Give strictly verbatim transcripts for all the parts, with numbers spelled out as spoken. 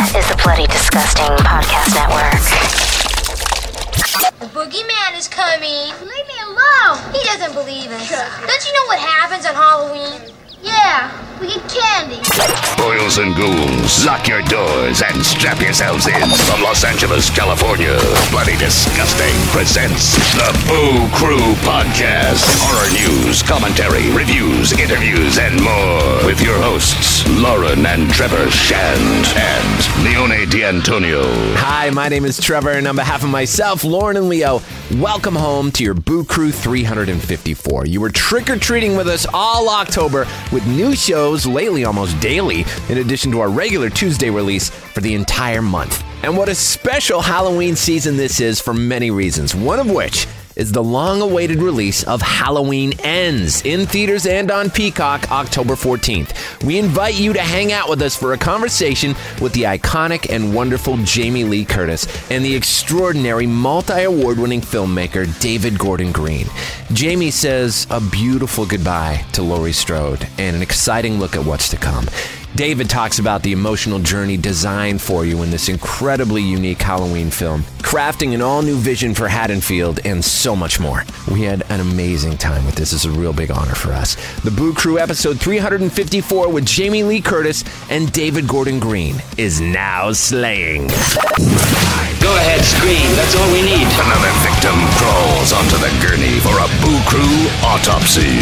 is the Bloody Disgusting Podcast Network. The boogeyman is coming. Leave me alone. He doesn't believe us. Don't you know what happens on Halloween? Yeah, we get candy. Boils and ghouls, lock your doors and strap yourselves in. From Los Angeles, California, Bloody Disgusting presents the Boo Crew Podcast. Horror news, commentary, reviews, interviews, and more. With your hosts, Lauren and Trevor Shand and Leone D'Antonio. Hi, my name is Trevor, and on behalf of myself, Lauren and Leo, welcome home to your Boo Crew three fifty-four. You were trick-or-treating with us all October, with new shows lately almost daily, in addition to our regular Tuesday release for the entire month. And what a special Halloween season this is for many reasons, one of which is the long-awaited release of Halloween Ends in theaters and on Peacock October fourteenth. We invite you to hang out with us for a conversation with the iconic and wonderful Jamie Lee Curtis and the extraordinary multi-award-winning filmmaker David Gordon Green. Jamie says a beautiful goodbye to Laurie Strode and an exciting look at what's to come. David talks about the emotional journey designed for you in this incredibly unique Halloween film, crafting an all-new vision for Haddonfield, and so much more. We had an amazing time with this. It's a real big honor for us. The Boo Crew episode three fifty-four with Jamie Lee Curtis and David Gordon Green is now slaying. Go ahead, scream. That's all we need. Another victim crawls onto the gurney for a Boo Crew autopsy.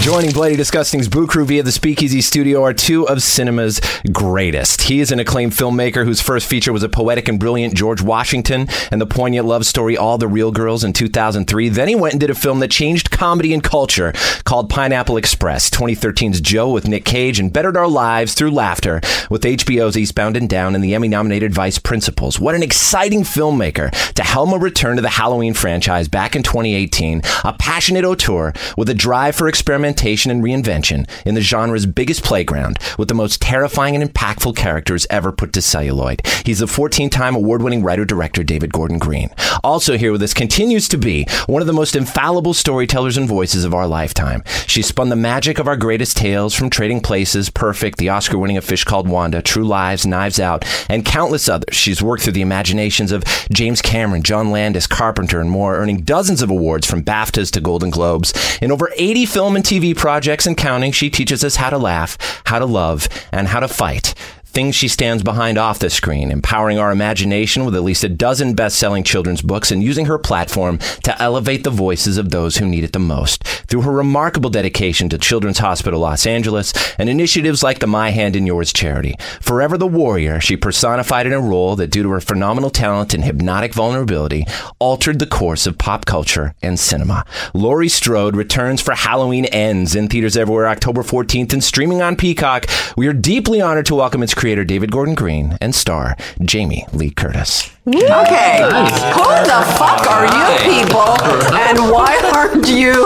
Joining Bloody Disgusting's Boo Crew via the Speakeasy Studio are two of cinema's greatest. He is an acclaimed filmmaker whose first feature was a poetic and brilliant George Washington and the poignant love story All the Real Girls in two thousand three. Then he went and did a film that changed comedy and culture called Pineapple Express, twenty thirteen's Joe with Nick Cage, and bettered our lives through laughter with H B O's Eastbound and Down and the Emmy-nominated Vice Principals. What an exciting filmmaker to helm a return to the Halloween franchise back in twenty eighteen, a passionate auteur with a drive for experimentation and reinvention in the genre's biggest playground with the most terrifying and impactful characters ever put to celluloid. He's the fourteen-time award-winning writer-director David Gordon Green. Also here with us continues to be one of the most infallible storytellers and voices of our lifetime. She spun the magic of our greatest tales from Trading Places, Perfect, the Oscar-winning A Fish Called Wanda, True Lies, Knives Out, and countless others. She's worked through the imagination of James Cameron, John Landis, Carpenter, and more, earning dozens of awards from BAFTAs to Golden Globes. In over eighty film and T V projects and counting, she teaches us how to laugh, how to love, and how to fight. Things she stands behind off the screen, empowering our imagination with at least a dozen best-selling children's books and using her platform to elevate the voices of those who need it the most. Through her remarkable dedication to Children's Hospital Los Angeles and initiatives like the My Hand in Yours charity, forever the warrior, she personified in a role that, due to her phenomenal talent and hypnotic vulnerability, altered the course of pop culture and cinema. Laurie Strode returns for Halloween Ends in theaters everywhere October fourteenth and streaming on Peacock. We are deeply honored to welcome its creator David Gordon Green and star Jamie Lee Curtis. Okay, who the fuck are you people, and why aren't you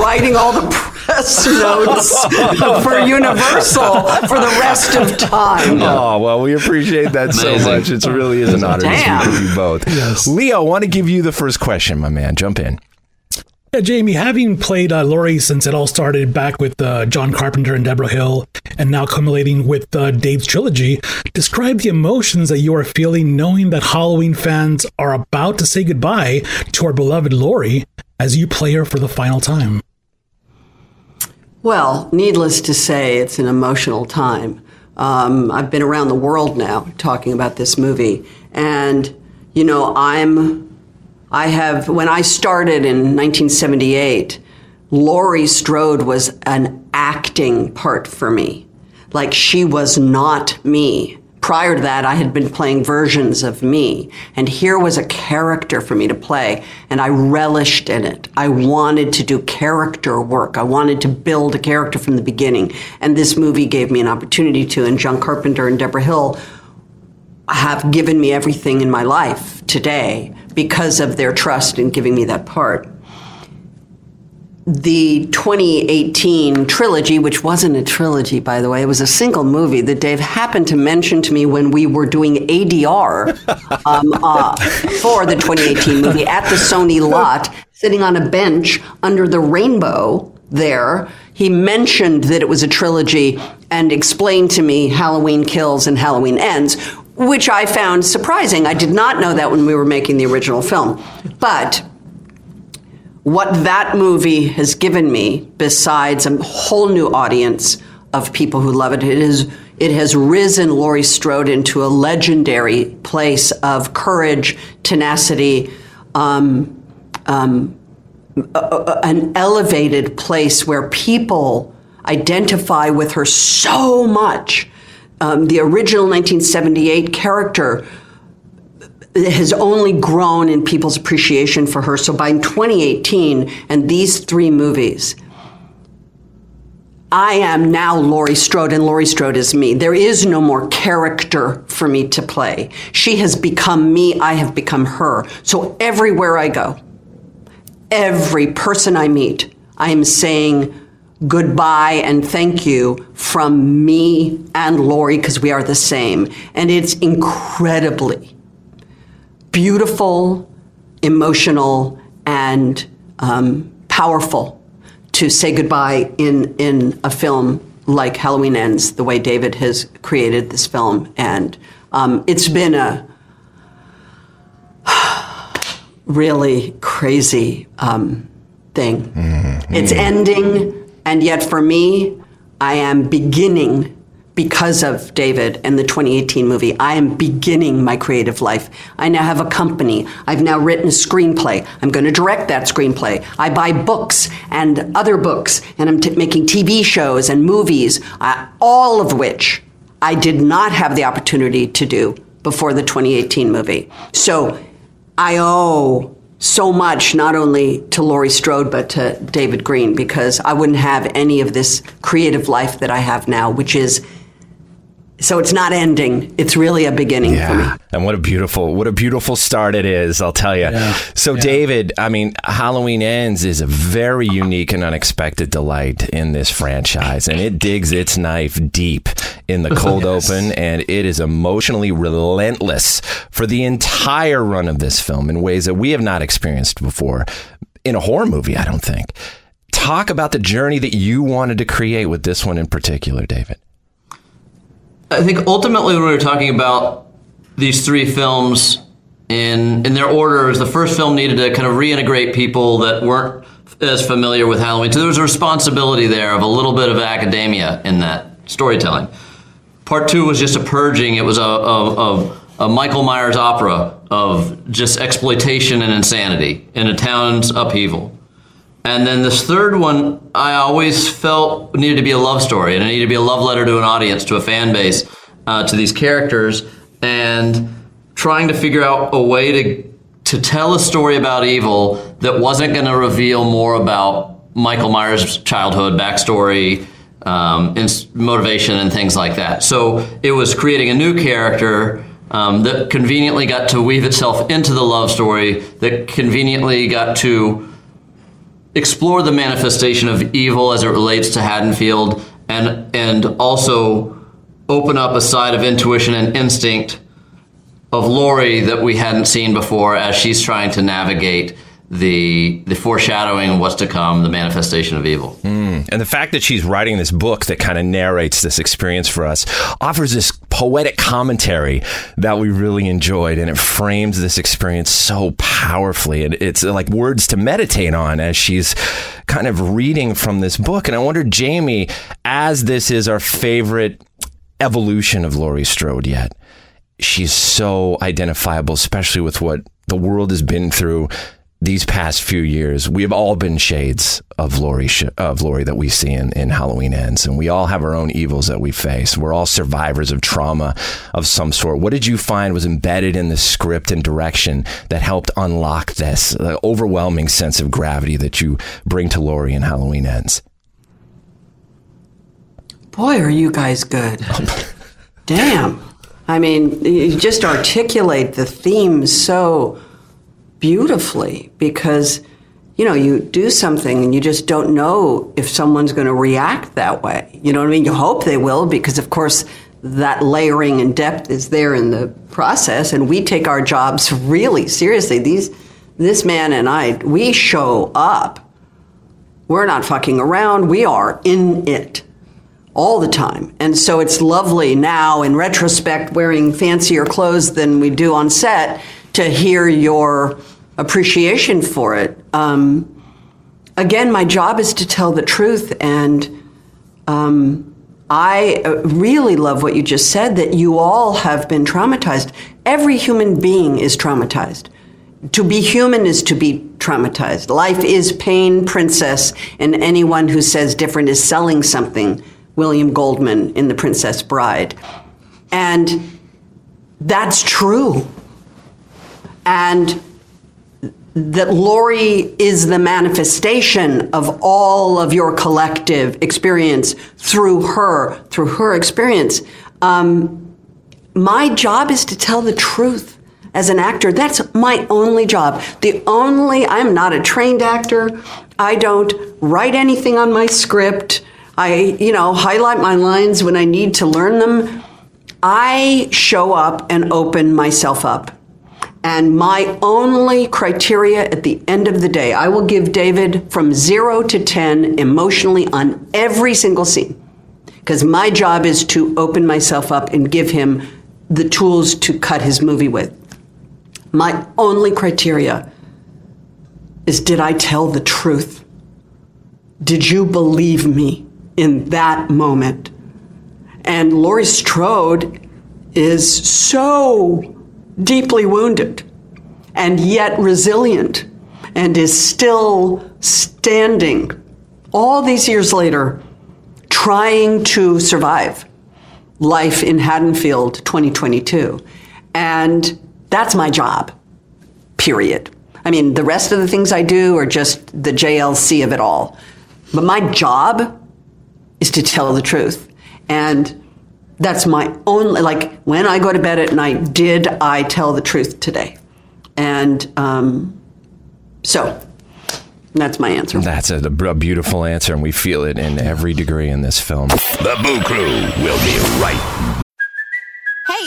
writing all the press notes for Universal for the rest of time? Oh, well, we appreciate that so much. It really is an honor Damn. to speak with you both. Yes. Leo, I want to give you the first question, my man. Jump in. Yeah, Jamie, having played uh, Laurie since it all started back with uh, John Carpenter and Deborah Hill, and now culminating with uh, Dave's trilogy, describe the emotions that you are feeling knowing that Halloween fans are about to say goodbye to our beloved Laurie as you play her for the final time. Well, needless to say, it's an emotional time. Um, I've been around the world now talking about this movie, and, you know, I'm... I have, when I started in nineteen seventy-eight, Laurie Strode was an acting part for me. Like, she was not me. Prior to that, I had been playing versions of me. And here was a character for me to play. And I relished in it. I wanted to do character work. I wanted to build a character from the beginning. And this movie gave me an opportunity to. And John Carpenter and Deborah Hill have given me everything in my life today because of their trust in giving me that part. The twenty eighteen trilogy, which wasn't a trilogy, by the way, it was a single movie that Dave happened to mention to me when we were doing A D R um, uh, for the twenty eighteen movie at the Sony lot, sitting on a bench under the rainbow there. He mentioned that it was a trilogy and explained to me Halloween Kills and Halloween Ends, which I found surprising. I did not know that when we were making the original film. But what that movie has given me, besides a whole new audience of people who love it, it is it has risen Laurie Strode into a legendary place of courage, tenacity, um, um, a, a, an elevated place where people identify with her so much. Um, the original nineteen seventy-eight character has only grown in people's appreciation for her. So by twenty eighteen and these three movies, I am now Laurie Strode, and Laurie Strode is me. There is no more character for me to play. She has become me. I have become her. So everywhere I go, every person I meet, I am saying goodbye and thank you from me and Laurie, because we are the same. And it's incredibly beautiful, emotional, and um, powerful to say goodbye in, in a film like Halloween Ends, the way David has created this film. And um, it's been a really crazy um, thing. Mm-hmm. It's ending, and yet for me, I am beginning, because of David and the twenty eighteen movie, I am beginning my creative life. I now have a company. I've now written a screenplay. I'm going to direct that screenplay. I buy books and other books, and I'm t- making T V shows and movies, uh, all of which I did not have the opportunity to do before the twenty eighteen movie. So I owe so much, not only to Laurie Strode, but to David Green, because I wouldn't have any of this creative life that I have now, which is... So it's not ending. It's really a beginning yeah. for me. And what a beautiful, what a beautiful start it is, I'll tell you. Yeah. So yeah. David, I mean, Halloween Ends is a very unique and unexpected delight in this franchise, and it digs its knife deep in the cold yes. open, and it is emotionally relentless for the entire run of this film in ways that we have not experienced before in a horror movie, I don't think. Talk about the journey that you wanted to create with this one in particular, David. I think ultimately when we were talking about these three films in in their orders, the first film needed to kind of reintegrate people that weren't as familiar with Halloween. So there was a responsibility there of a little bit of academia in that storytelling. Part two was just a purging. It was a, a, a, a Michael Myers opera of just exploitation and insanity in a town's upheaval. And then this third one, I always felt needed to be a love story, and it needed to be a love letter to an audience, to a fan base, uh, to these characters, and trying to figure out a way to to tell a story about evil that wasn't going to reveal more about Michael Myers' childhood, backstory, um, ins- motivation, and things like that. So it was creating a new character um, that conveniently got to weave itself into the love story, that conveniently got to explore the manifestation of evil as it relates to Haddonfield, and and also open up a side of intuition and instinct of Laurie that we hadn't seen before as she's trying to navigate the the foreshadowing of what's to come, the manifestation of evil. Mm. And the fact that she's writing this book that kind of narrates this experience for us offers this poetic commentary that we really enjoyed, and it frames this experience so powerfully. And it's like words to meditate on as she's kind of reading from this book. And I wonder, Jamie, as this is our favorite evolution of Laurie Strode yet, she's so identifiable, especially with what the world has been through these past few years. We have all been shades of Laurie, of Laurie that we see in, in Halloween Ends, and we all have our own evils that we face. We're all survivors of trauma of some sort. What did you find was embedded in the script and direction that helped unlock this the overwhelming sense of gravity that you bring to Laurie in Halloween Ends? Boy, are you guys good. Damn. I mean, you just articulate the theme so beautifully, because, you know, you do something and you just don't know if someone's going to react that way. You know what I mean? You hope they will, because of course that layering and depth is there in the process, and we take our jobs really seriously. These, this man and I, we show up. We're not fucking around. We are in it. all the time. And so it's lovely now, in retrospect, wearing fancier clothes than we do on set, to hear your appreciation for it. Um, again, my job is to tell the truth, and um, I really love what you just said, that you all have been traumatized. Every human being is traumatized. To be human is to be traumatized. Life is pain, princess, and anyone who says different is selling something. William Goldman in The Princess Bride. And that's true. And that Laurie is the manifestation of all of your collective experience through her, through her experience. Um, my job is to tell the truth as an actor. That's my only job. The only, I'm not a trained actor. I don't write anything on my script. I, you know, highlight my lines when I need to learn them. I show up and open myself up. And my only criteria at the end of the day, I will give David from zero to ten emotionally on every single scene, because my job is to open myself up and give him the tools to cut his movie with. My only criteria is, did I tell the truth? Did you believe me in that moment? And Laurie Strode is so deeply wounded and yet resilient, and is still standing all these years later, trying to survive life in Haddonfield twenty twenty-two. And that's my job, period. I mean, the rest of the things I do are just the J L C of it all. But my job is to tell the truth. And that's my only, like, when I go to bed at night, did I tell the truth today? And um, so that's my answer. That's a, a beautiful answer, and we feel it in every degree in this film. The Boo Crew will be right back. Hey,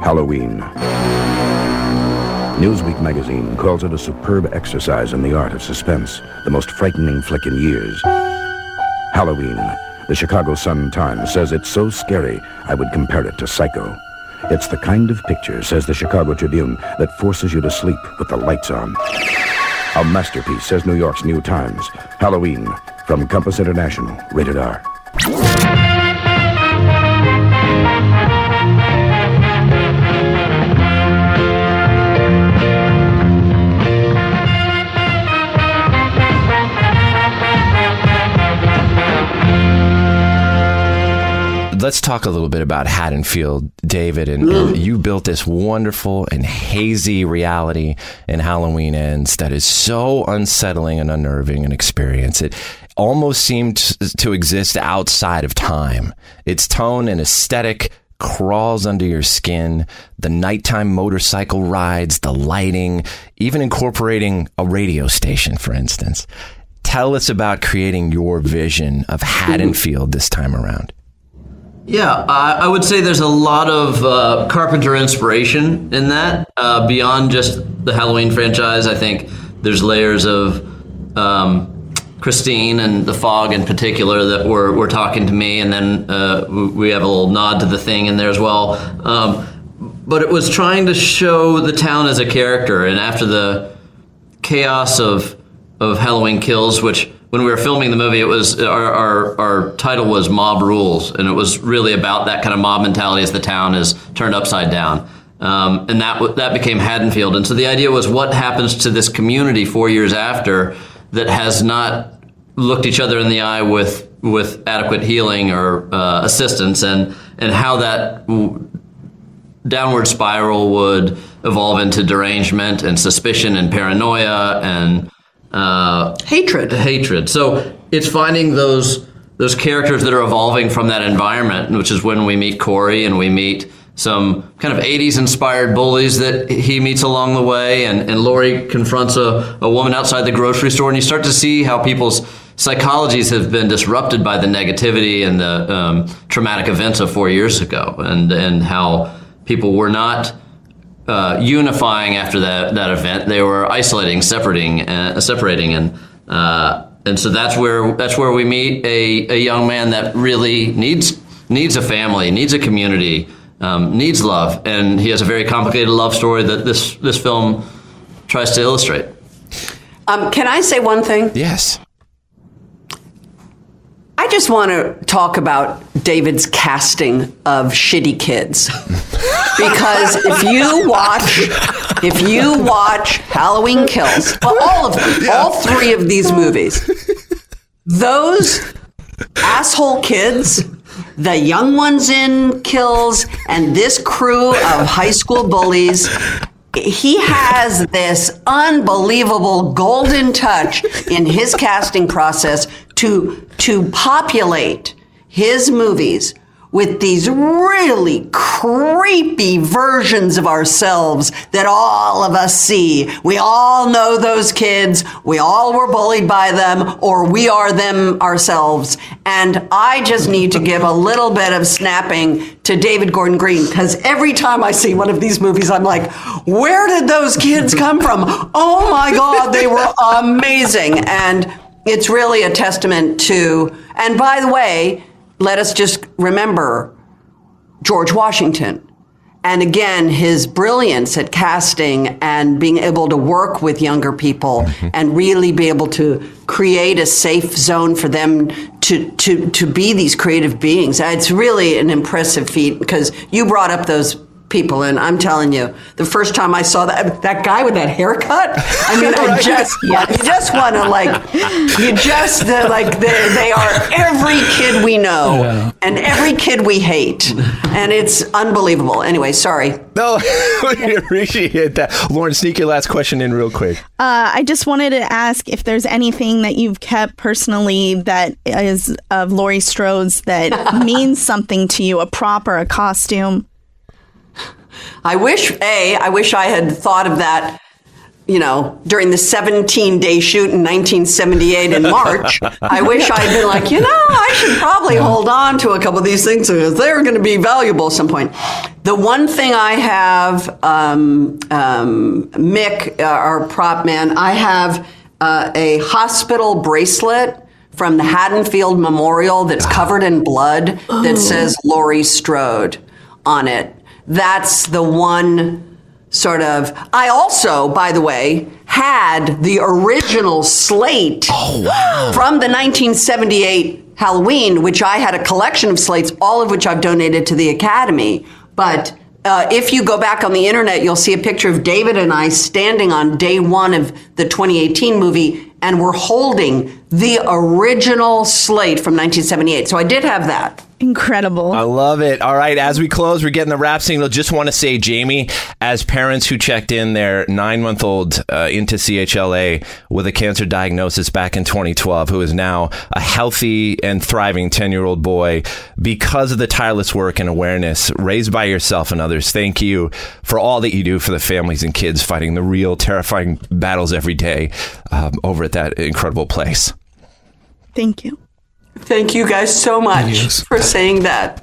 Halloween. Newsweek magazine calls it a superb exercise in the art of suspense, the most frightening flick in years. Halloween. The Chicago Sun-Times says it's so scary, I would compare it to Psycho. It's the kind of picture, says the Chicago Tribune, that forces you to sleep with the lights on. A masterpiece, says New York's New Times. Halloween, from Compass International, rated R. Let's talk a little bit about Haddonfield, David, and, and you built this wonderful and hazy reality in Halloween Ends that is so unsettling and unnerving an experience. It almost seemed to exist outside of time. Its tone and aesthetic crawls under your skin, the nighttime motorcycle rides, the lighting, even incorporating a radio station, for instance. Tell us about creating your vision of Haddonfield this time around. Yeah, I, I would say there's a lot of uh, Carpenter inspiration in that. Uh, beyond just the Halloween franchise, I think there's layers of um, Christine and the fog in particular that were, were talking to me, and then uh, we have a little nod to The Thing in there as well. Um, but it was trying to show the town as a character, and after the chaos of of Halloween Kills, which... when we were filming the movie, it was our, our our title was Mob Rules, and it was really about that kind of mob mentality as the town is turned upside down. Um, and that that became Haddonfield. And so the idea was, what happens to this community four years after that has not looked each other in the eye with with adequate healing or uh, assistance, and, and how that w- downward spiral would evolve into derangement and suspicion and paranoia and... Uh, hatred. Hatred. So it's finding those those characters that are evolving from that environment, which is when we meet Corey and we meet some kind of eighties-inspired bullies that he meets along the way, and, and Laurie confronts a, a woman outside the grocery store, and you start to see how people's psychologies have been disrupted by the negativity and the um, traumatic events of four years ago, and, and how people were not uh, unifying after that, that event. They were isolating, separating, uh, separating, and uh, and so that's where that's where we meet a, a young man that really needs needs a family, needs a community, Um, needs love, and he has a very complicated love story that this this film tries to illustrate. Um, can I say one thing? Yes. I just want to talk about David's casting of shitty kids, because if you watch, if you watch Halloween Kills, well, all of them, yeah. all three of these movies, those asshole kids. The young ones in Kills and this crew of high school bullies, he has this unbelievable golden touch in his casting process to to populate his movies with these really creepy versions of ourselves that all of us see. We all know those kids. We all were bullied by them, or we are them ourselves. And I just need to give a little bit of snapping to David Gordon Green, because every time I see one of these movies, I'm like, where did those kids come from? Oh my God, they were amazing. And it's really a testament to, and by the way, let us just remember George Washington. And again, his brilliance at casting and being able to work with younger people mm-hmm. and really be able to create a safe zone for them to, to, to be these creative beings. It's really an impressive feat, because you brought up those people, and I'm telling you, the first time I saw that that guy with that haircut, I mean, I just, yeah, you just want to like, you just like they they are every kid we know yeah. and every kid we hate, and it's unbelievable. Anyway, sorry. No, we appreciate that, Lauren. Sneak your last question in real quick. Uh, I just wanted to ask if there's anything that you've kept personally that is of Laurie Strode's that means something to you, a prop or a costume. I wish, A, I wish I had thought of that, you know, during the seventeen-day shoot in nineteen seventy-eight in March. I wish I had been like, you know, I should probably hold on to a couple of these things because they're going to be valuable at some point. The one thing I have, um, um, Mick, uh, our prop man, I have uh, a hospital bracelet from the Haddonfield Memorial that's covered in blood oh. that says Laurie Strode on it. That's the one sort of... I also, by the way, had the original slate oh, wow. from the nineteen seventy-eight Halloween, which I had a collection of slates, all of which I've donated to the Academy. But uh, if you go back on the internet, you'll see a picture of David and I standing on day one of the twenty eighteen movie, and we're holding the original slate from nineteen seventy-eight. So I did have that. Incredible. I love it. All right. As we close, we're getting the wrap signal. Just want to say, Jamie, as parents who checked in their nine-month-old uh, into C H L A with a cancer diagnosis back in twenty twelve, who is now a healthy and thriving ten-year-old boy, because of the tireless work and awareness raised by yourself and others, thank you for all that you do for the families and kids fighting the real terrifying battles every day um, over at that incredible place. Thank you. Thank you guys so much yes. for saying that.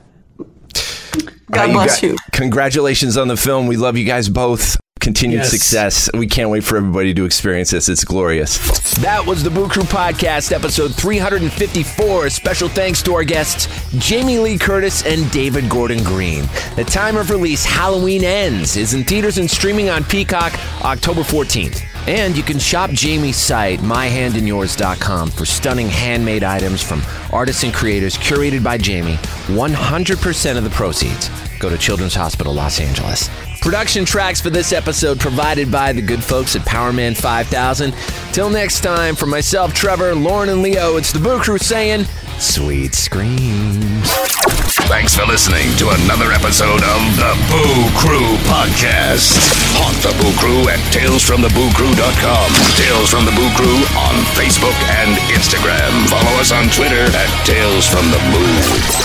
God uh, you bless got, you. Congratulations on the film. We love you guys both. Continued yes. success. We can't wait for everybody to experience this. It's glorious. That was the Boo Crew Podcast, episode three fifty-four. Special thanks to our guests, Jamie Lee Curtis and David Gordon Green. The time of release, Halloween Ends, is in theaters and streaming on Peacock October fourteenth. And you can shop Jamie's site, my hand in yours dot com, for stunning handmade items from artists and creators curated by Jamie. one hundred percent of the proceeds go to Children's Hospital Los Angeles. Production tracks for this episode provided by the good folks at Powerman five thousand. Till next time, for myself, Trevor, Lauren, and Leo, it's the Boo Crew saying Sweet screams. Thanks for listening to another episode of the Boo Crew Podcast. Haunt the Boo Crew at tales from the boo crew dot com. Tales from the Boo Crew on Facebook and Instagram. Follow us on Twitter at Tales from the Boo.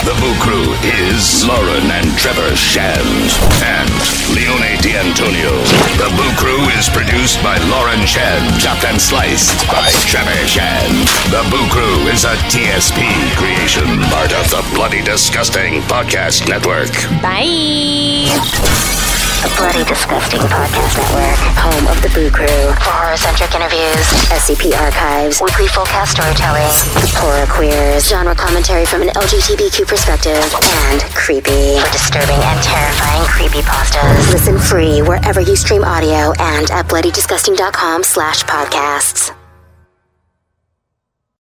The Boo Crew is Lauren and Trevor Shand and Leone D'Antonio. The Boo Crew is produced by Lauren Shand, chopped and sliced by Trevor Shand. The Boo Crew is a T S P creation, part of the Bloody Disgusting Podcast Network. Bye. The Bloody Disgusting Podcast Network, home of the Boo Crew, for horror-centric interviews, S C P archives, weekly full-cast storytelling, horror queers, genre commentary from an L G B T Q perspective, and creepy for disturbing and terrifying creepypastas. Listen free wherever you stream audio and at bloody disgusting dot com slash podcasts.